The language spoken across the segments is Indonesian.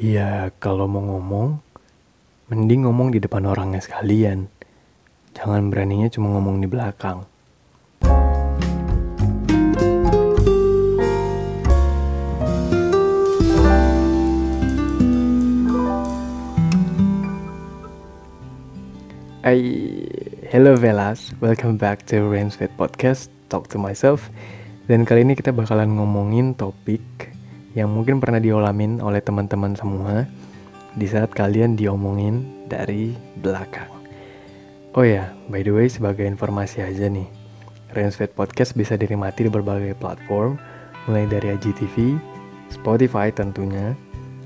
Ya, kalau mau ngomong, mending ngomong di depan orangnya sekalian. Jangan beraninya cuma ngomong di belakang. Hello Velas, welcome back to Rainsweet Podcast, Talk to Myself. Dan kali ini kita bakalan ngomongin topik yang mungkin pernah diolamin oleh teman-teman semua di saat kalian diomongin dari belakang. Oh ya, by the way, sebagai informasi aja nih, Rainsweet Podcast bisa dinikmati di berbagai platform, mulai dari IGTV, Spotify tentunya,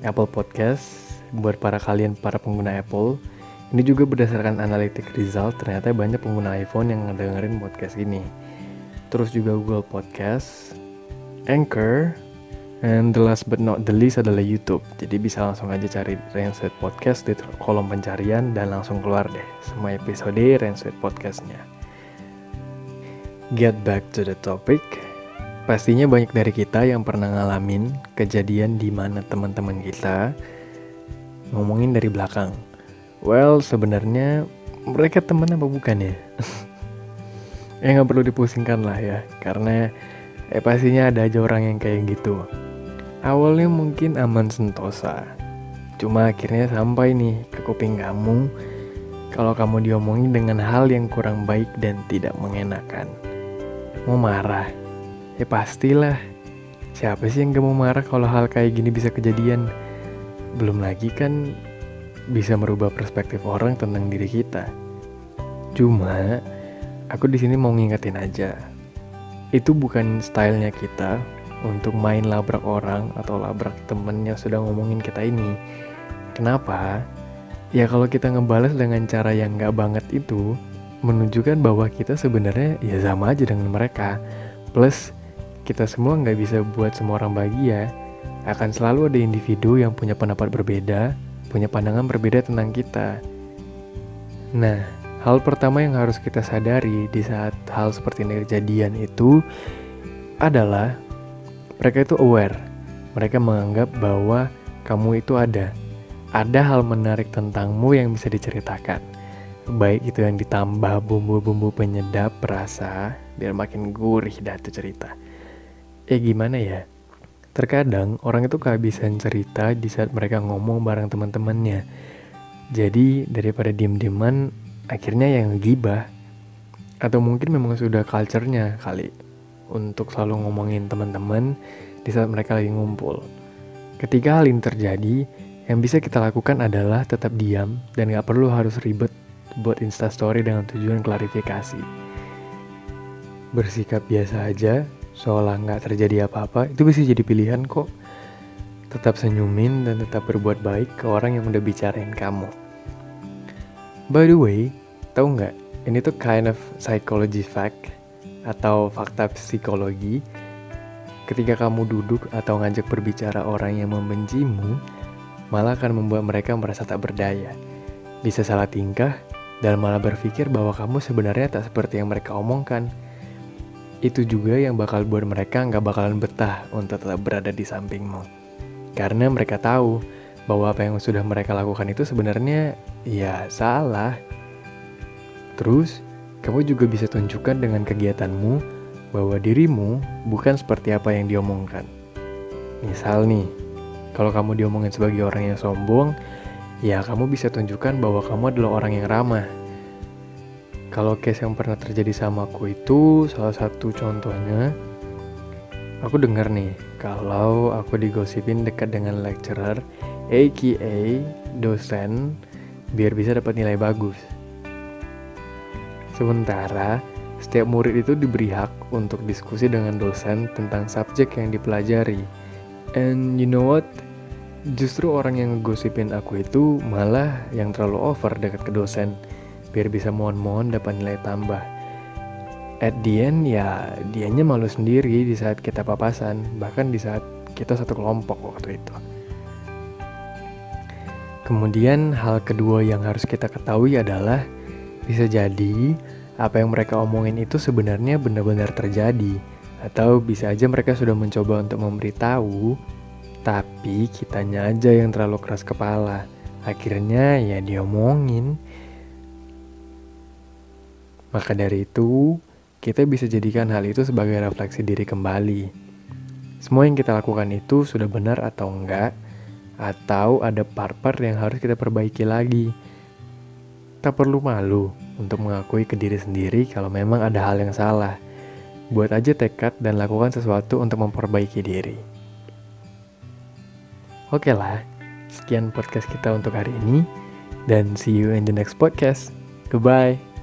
Apple Podcast, buat para kalian para pengguna Apple. Ini juga berdasarkan analitik result, ternyata banyak pengguna iPhone yang ngedengerin podcast ini. Terus juga Google Podcast, Anchor, and the last but not the least adalah YouTube. Jadi bisa langsung aja cari Rainsweet Podcast di kolom pencarian dan langsung keluar deh semua episode Rainsweet Podcast-nya. Get back to the topic. Pastinya banyak dari kita yang pernah ngalamin kejadian di mana teman-teman kita ngomongin dari belakang. Well, sebenarnya mereka teman apa bukan ya? Ya gak perlu dipusingkan lah ya, karena pastinya ada aja orang yang kayak gitu. Awalnya mungkin aman sentosa, cuma akhirnya sampai nih ke kuping kamu kalau kamu diomongin dengan hal yang kurang baik dan tidak mengenakan. Mau marah? Ya pastilah, siapa sih yang gak mau marah kalau hal kayak gini bisa kejadian? Belum lagi kan bisa merubah perspektif orang tentang diri kita. Cuma aku di sini mau ngingetin aja, itu bukan stylenya kita untuk main labrak orang atau labrak temen yang sudah ngomongin kita ini. Kenapa? Ya kalau kita ngebalas dengan cara yang gak banget itu, menunjukkan bahwa kita sebenarnya ya sama aja dengan mereka. Plus kita semua gak bisa buat semua orang bahagia. Akan selalu ada individu yang punya pendapat berbeda, punya pandangan berbeda tentang kita. Nah, hal pertama yang harus kita sadari di saat hal seperti ini kejadian itu adalah mereka itu aware. Mereka menganggap bahwa kamu itu ada hal menarik tentangmu yang bisa diceritakan. Baik itu yang ditambah bumbu-bumbu penyedap rasa biar makin gurih dah tuh cerita. Gimana ya? Terkadang orang itu kehabisan cerita di saat mereka ngomong bareng teman-temannya. Jadi daripada diem-dieman, akhirnya yang gibah. Atau mungkin memang sudah culture-nya kali untuk selalu ngomongin teman-teman di saat mereka lagi ngumpul. Ketika hal ini terjadi, yang bisa kita lakukan adalah tetap diam dan gak perlu harus ribet buat instastory dengan tujuan klarifikasi. Bersikap biasa aja, seolah gak terjadi apa-apa, itu bisa jadi pilihan kok. Tetap senyumin dan tetap berbuat baik ke orang yang udah bicarain kamu. By the way, tahu gak? Ini tuh kind of psychology fact, atau fakta psikologi. Ketika kamu duduk atau ngajak berbicara orang yang membencimu, malah akan membuat mereka merasa tak berdaya. Bisa salah tingkah dan malah berpikir bahwa kamu sebenarnya tak seperti yang mereka omongkan. Itu juga yang bakal buat mereka gak bakalan betah untuk tetap berada di sampingmu. Karena mereka tahu bahwa apa yang sudah mereka lakukan itu sebenarnya ya salah. Terus, kamu juga bisa tunjukkan dengan kegiatanmu bahwa dirimu bukan seperti apa yang diomongkan. Misal nih, kalau kamu diomongin sebagai orang yang sombong, ya kamu bisa tunjukkan bahwa kamu adalah orang yang ramah. Kalau case yang pernah terjadi sama aku itu, salah satu contohnya, aku dengar nih, kalau aku digosipin dekat dengan lecturer, aka dosen, biar bisa dapat nilai bagus. Sementara, setiap murid itu diberi hak untuk diskusi dengan dosen tentang subjek yang dipelajari. And you know what? Justru orang yang ngegosipin aku itu malah yang terlalu over dekat ke dosen, biar bisa mohon-mohon dapat nilai tambah. At the end ya dianya malu sendiri di saat kita papasan, bahkan di saat kita satu kelompok waktu itu. Kemudian hal kedua yang harus kita ketahui adalah bisa jadi apa yang mereka omongin itu sebenarnya benar-benar terjadi, atau bisa aja mereka sudah mencoba untuk memberitahu Tapi kitanya aja yang terlalu keras kepala. Akhirnya ya diomongin. Maka dari itu, kita bisa jadikan hal itu sebagai refleksi diri kembali. Semua yang kita lakukan itu sudah benar atau enggak, atau ada part-part yang harus kita perbaiki lagi. Tak perlu malu untuk mengakui ke diri sendiri kalau memang ada hal yang salah. Buat aja tekad dan lakukan sesuatu untuk memperbaiki diri. Oke lah, sekian podcast kita untuk hari ini, dan see you in the next podcast. Goodbye.